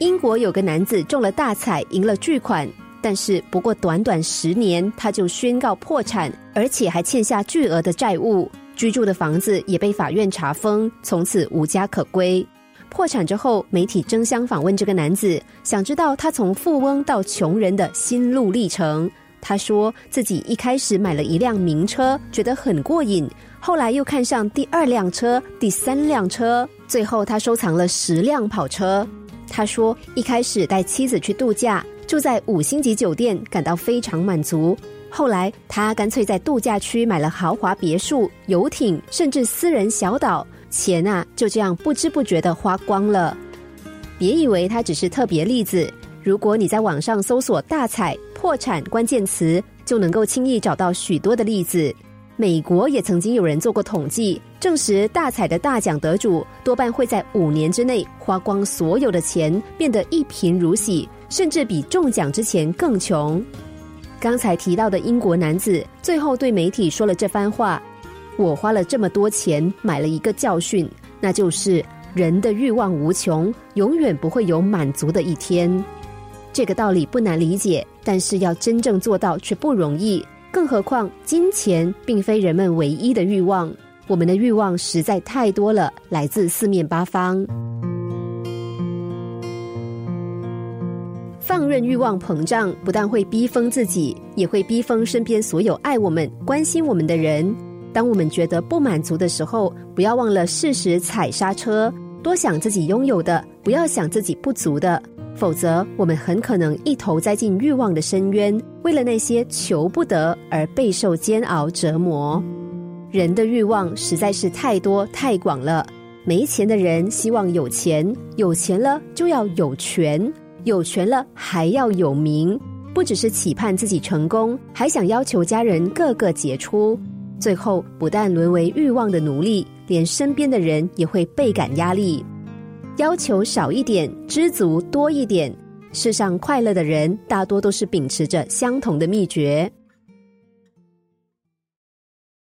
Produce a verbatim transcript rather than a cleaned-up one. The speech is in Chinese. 英国有个男子中了大彩，赢了巨款，但是不过短短十年，他就宣告破产，而且还欠下巨额的债务，居住的房子也被法院查封，从此无家可归。破产之后，媒体争相访问这个男子，想知道他从富翁到穷人的心路历程。他说自己一开始买了一辆名车，觉得很过瘾，后来又看上第二辆车、第三辆车，最后他收藏了十辆跑车。他说一开始带妻子去度假，住在五星级酒店，感到非常满足。后来他干脆在度假区买了豪华别墅、游艇，甚至私人小岛，钱啊就这样不知不觉地花光了。别以为他只是特别例子，如果你在网上搜索大彩、破产关键词，就能够轻易找到许多的例子。美国也曾经有人做过统计，证实大彩的大奖得主多半会在五年之内花光所有的钱，变得一贫如洗，甚至比中奖之前更穷。刚才提到的英国男子最后对媒体说了这番话：我花了这么多钱买了一个教训，那就是人的欲望无穷，永远不会有满足的一天。这个道理不难理解，但是要真正做到却不容易，更何况金钱并非人们唯一的欲望，我们的欲望实在太多了，来自四面八方。放任欲望膨胀，不但会逼疯自己，也会逼疯身边所有爱我们、关心我们的人。当我们觉得不满足的时候，不要忘了适时踩刹车，多想自己拥有的，不要想自己不足的，否则我们很可能一头栽进欲望的深渊，为了那些求不得而备受煎熬折磨。人的欲望实在是太多太广了，没钱的人希望有钱，有钱了就要有权，有权了还要有名，不只是期盼自己成功，还想要求家人个个杰出，最后不但沦为欲望的奴隶，连身边的人也会倍感压力。要求少一点，知足多一点，世上快乐的人大多都是秉持着相同的秘诀。